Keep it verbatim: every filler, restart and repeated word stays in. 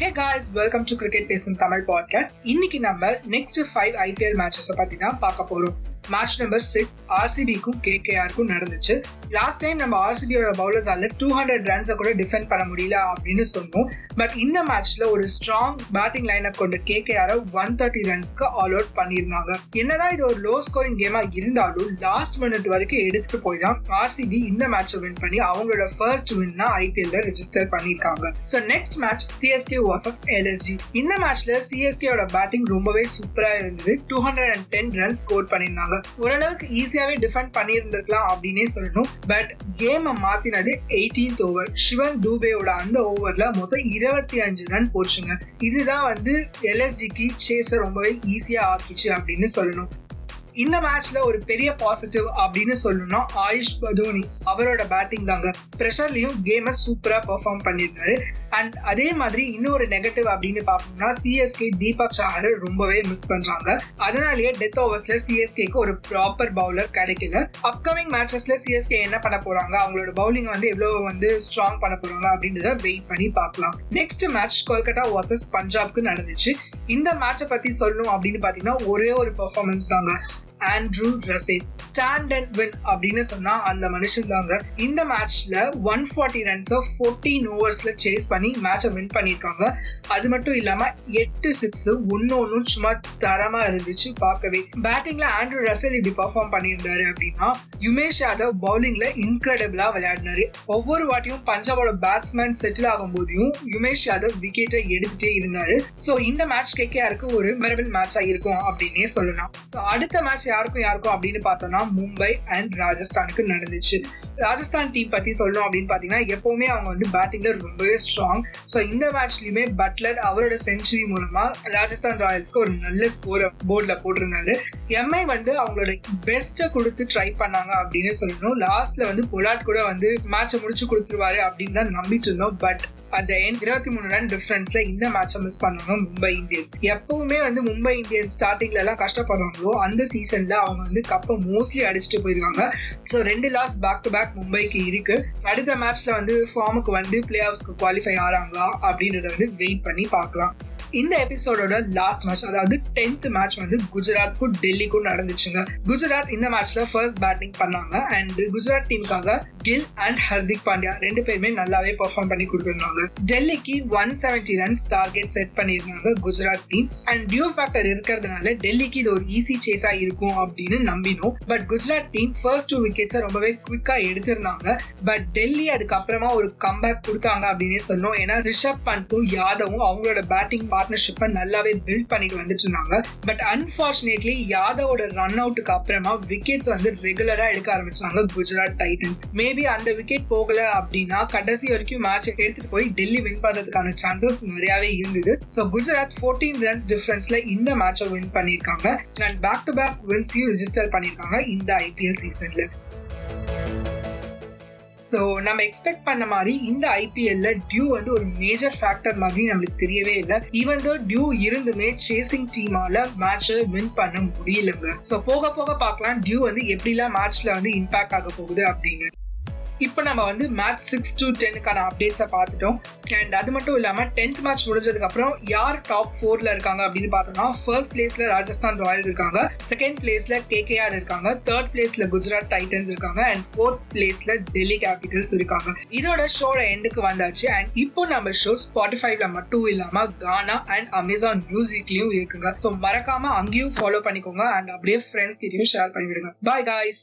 Hey guys, welcome to Cricket Pesum Tamil Podcast. இன்னைக்கு நம்ம next five IPL matches பத்தி தான் பார்க்க போறோம். மேட்ச் நம்பர் சிக்ஸ் ஆர்சிபிக்கும் கேகேஆருக்கும் நடந்துச்சு. லாஸ்ட் டைம் நம்ம ஆர்சிபியோட பவுலர்ஸால டூ ஹண்ட்ரட் ரன்ஸை கூட டிஃபெண்ட் பண்ண முடியல அப்படின்னு சொன்னோம். பட் இந்த மேட்ச்ல ஒரு ஸ்ட்ராங் பேட்டிங் லைன் அப் கொண்ட கேகேஆரை ஒன் தேர்ட்டி ரன்ஸ்க்கு ஆல் அவுட் பண்ணியிருந்தாங்க. என்னதான் இது ஒரு லோ ஸ்கோரிங் கேமா இருந்தாலும் லாஸ்ட் மினிட் வரைக்கும் எடுத்துட்டு போய் தான் ஆர்சிபி இந்த மேட்சை வின் பண்ணி அவங்களோட ஃபர்ஸ்ட் வின்னா ஐபிஎல்ல ரெஜிஸ்டர் பண்ணியிருக்காங்க. So next match CSK versus LSG. இந்த மேட்ச்ல சிஎஸ்கேயோட பேட்டிங் ரொம்பவே சூப்பரா இருந்தது. Two hundred and ten runs score பண்ணியிருந்தாங்க. ஓரளவுக்கு ஈஸியாவே டிஃபெண்ட் பண்ணியிருந்திருக்கலாம் அப்படின்னே சொல்லணும். பட் கேம் மாத்தினது எயிட்டீன்த் ஓவர் சிவன் தூபேயோட அந்த ஓவர்ல மொத்தம் இருபத்தி அஞ்சு ரன் போச்சுங்க. இதுதான் வந்து எல்எஸ்டிக்கு சேஸை ரொம்பவே ஈஸியா ஆக்கிச்சு அப்படின்னு சொல்லணும். இந்த மேட்ச்ல ஒரு பெரிய பாசிட்டிவ் அப்படின்னு சொல்லணும்னா ஆயுஷ் பதோனி அவரோட பேட்டிங் தாங்க. ப்ரெஷர்லயும் கேமை சூப்பரா பெர்ஃபார்ம் பண்ணியிருந்தாரு. அண்ட் அதே மாதிரி இன்னொரு நெகட்டிவ் அப்படின்னு பார்த்தோம்னா சிஎஸ்கே தீபக் சஹர் ரொம்பவே மிஸ் பண்றாங்க. அதனாலேயே டெத் ஓவர்ஸ்ல சிஎஸ்கேக்கு ஒரு ப்ராப்பர் பவுலர் கிடைக்கல. அப்கமிங் மேட்சஸ்ல சிஎஸ்கே என்ன பண்ண போறாங்க, அவங்களோட பவுலிங் வந்து எவ்வளவு வந்து ஸ்ட்ராங் பண்ண போறாங்க அப்படின்றத வெயிட் பண்ணி பார்க்கலாம். நெக்ஸ்ட் மேட்ச் கொல்கத்தா வர்சஸ் பஞ்சாப்க்கு நடந்துச்சு. இந்த மேட்சை பத்தி சொல்லணும் அப்படின்னு பாத்தீங்கன்னா ஒரே ஒரு பெர்ஃபார்மன்ஸ் தாங்க. Andrew Russell stand and win அப்படின்னு சொன்னா அந்த மனுஷன் தாங்க. இந்த மேட்ச்ல ஒன் ஃபார்ட்டி ரன்ஸ் ஃபோர்டீன் ஓவர்ஸ்ல சேஸ் பண்ணி மேட்சை வின் பண்ணிருக்காங்க. அது மட்டும் இல்லாம எட்டு சிக்ஸ் ஒன்னு ஒன்னும் சும்மா தரமா இருந்துச்சு பார்க்கவே. பேட்டிங்ல ஆண்ட்ரூ ரசேல் இப்படி பெர்ஃபார்ம் பண்ணியிருந்தாரு அப்படின்னா யுமேஷ் யாதவ் பவுலிங்ல இன்கிரெடிபிளா விளையாடினாரு. ஒவ்வொரு வாட்டியும் பஞ்சாபோட பேட்ஸ்மேன் செட்டில் ஆகும் போதையும் யுமேஷ் யாதவ் விக்கெட்டை எடுத்துட்டே இருந்தாரு. சோ இந்த மேட்ச் கேகேஆருக்கு ஒரு மெமரபிள் மேட்சா இருக்கும் அப்படின்னே சொல்லலாம். அடுத்த மேட்ச் யாருக்கும் யாருக்கும் அப்படின்னு பார்த்தோம்னா மும்பை அண்ட் ராஜஸ்தானுக்கு நடந்துச்சு. ராஜஸ்தான் டீம் பத்தி சொல்லணும் அப்படின்னு பாத்தீங்கன்னா எப்பவுமே அவங்க வந்து பேட்டிங்ல ரொம்பவே ஸ்ட்ராங். ஸோ இந்த மேட்ச்லயுமே பட்லர் அவரோட செஞ்சுரி மூலமா ராஜஸ்தான் ராயல்ஸ்க்கு ஒரு நல்ல ஸ்கோரை போர்ட்ல போட்டிருந்தாரு. எம்ஐ வந்து அவங்களோட பெஸ்ட்டை கொடுத்து ட்ரை பண்ணாங்க அப்படின்னு சொல்லணும். லாஸ்ட்ல வந்து பொலாட் கூட வந்து மேட்சை முடிச்சு கொடுத்துருவாரு அப்படின்னு தான் நம்பிட்டு இருந்தோம். பட் அட் த எண்ட் இருபத்தி மூணு ரன் டிஃபரன்ஸ்ல இந்த மேட்சை மிஸ் பண்ணாங்க மும்பை இந்தியன்ஸ். எப்பவுமே வந்து மும்பை இந்தியன்ஸ் ஸ்டார்டிங்ல எல்லாம் கஷ்டப்படுறாங்களோ அந்த சீசன்ல அவங்க வந்து கப்பை மோஸ்ட்லி அடிச்சுட்டு போயிருக்காங்க. ஸோ ரெண்டு லாஸ் பேக் டு பேக் மும்பைக்கு இருக்கு. அடுத்த மேட்ச்ல வந்து ஃபார்முக்கு வந்து பிளே ஆஃப்ஸ்க்கு குவாலிஃபை ஆறாங்களா அப்படின்றத வந்து வெயிட் பண்ணி பார்க்கலாம். இந்த எபிசோடோட லாஸ்ட் மேட்ச் அதாவது டென்த் மேட்ச் வந்து குஜராத்க்கும் டெல்லிக்கும் நடந்துச்சுங்க. குஜராத் இந்த மேட்ச்ல ஃபர்ஸ்ட் பேட்டிங் பண்ணாங்க. அண்ட் குஜராத் டீமுக்காக கில் அண்ட் ஹர்திக் பாண்டியா ரெண்டு பேருமே நல்லாவே பெர்ஃபார்ம் பண்ணி கொடுத்துருந்தாங்க. டெல்லிக்கு one seventy runs target set பண்ணியிருந்தாங்க Gujarat team. And due factor இருக்கிறதுனால டெல்லிக்கு இது ஒரு ஈஸி சேஸா இருக்கும் அப்படின்னு நம்பினோம். But Gujarat team first two விக்கெட்ஸை ரொம்பவே குவிக்கா எடுத்திருந்தாங்க. பட் டெல்லி அதுக்கப்புறமா ஒரு கம்பேக் கொடுத்தாங்க அப்படின்னே சொன்னோம். ஏன்னா ரிஷப் பந்தும் யாதவும் அவங்களோட பேட்டிங் பார்ட்னர்ஷிப்பை நல்லாவே பில்ட் பண்ணிட்டு வந்துட்டு இருந்தாங்க. பட் அன்பார்ச்சுனேட்லி யாதவோட ரன் அவுட்டுக்கு அப்புறமா விக்கெட்ஸ் வந்து ரெகுலரா எடுக்க ஆரம்பிச்சாங்க குஜராத் டைட்டன்ஸ். மேபி அந்த விக்கெட் போகல அப்படின்னா கடைசி வரைக்கும் மேட்ச் எடுத்துட்டு போய் டெல்லி வின் பண்றதுக்கான சான்சஸ் நிறையவே இருந்தது. ஸோ குஜராத் ஃபோர்டீன் ரன்ஸ் டிஃபரன்ஸ்ல இந்த மேட்சை வின் பண்ணியிருக்காங்க. அண்ட் பேக் டு பேக் வின்ஸையும் ரெஜிஸ்டர் பண்ணியிருக்காங்க இந்த ஐபிஎல் சீசன்ல. ஸோ நம்ம எக்ஸ்பெக்ட் பண்ண மாதிரி இந்த ஐபிஎல்ல டியூ வந்து ஒரு மேஜர் ஃபேக்டர் மாதிரி நம்மளுக்கு தெரியவே இல்லை. ஈவன் தோ டியூ இருந்துமே சேசிங் டீமால மேட்சை வின் பண்ண முடியலங்க. ஸோ போக போக பார்க்கலாம் டியூ வந்து எப்படிலாம் மேட்ச்ல வந்து இம்பாக்ட் ஆக போகுது அப்படின்னு. இப்போ நம்ம வந்து மேட்ச் சிக்ஸ் டு டென்னுக்கான அப்டேட்ஸை பார்த்துட்டோம். அண்ட் அது மட்டும் இல்லாமல் டென்த் மேட்ச் முடிஞ்சதுக்கு அப்புறம் யார் டாப் ஃபோர்ல இருக்காங்க அப்படின்னு பார்த்தோம்னா ஃபர்ஸ்ட் பிளேஸ்ல ராஜஸ்தான் ராயல்ஸ் இருக்காங்க, செகண்ட் பிளேஸ்ல கேகேஆர் இருக்காங்க, தேர்ட் பிளேஸ்ல குஜராத் டைட்டன்ஸ் இருக்காங்க, அண்ட் ஃபோர்த் பிளேஸ்ல டெல்லி கேபிட்டல்ஸ் இருக்காங்க. இதோட ஷோட எண்டுக்கு வந்தாச்சு. அண்ட் இப்போ நம்ம ஷோ ஸ்பாட்டிஃபைல மட்டும் இல்லாம கானா அண்ட் அமேசான் மியூசிக்லயும் இருக்குங்க. ஸோ மறக்காம அங்கேயும் ஃபாலோ பண்ணிக்கோங்க. அண்ட் அப்படியே ஃப்ரெண்ட்ஸ் கிட்டயும் ஷேர் பண்ணிவிடுங்க. Bye guys.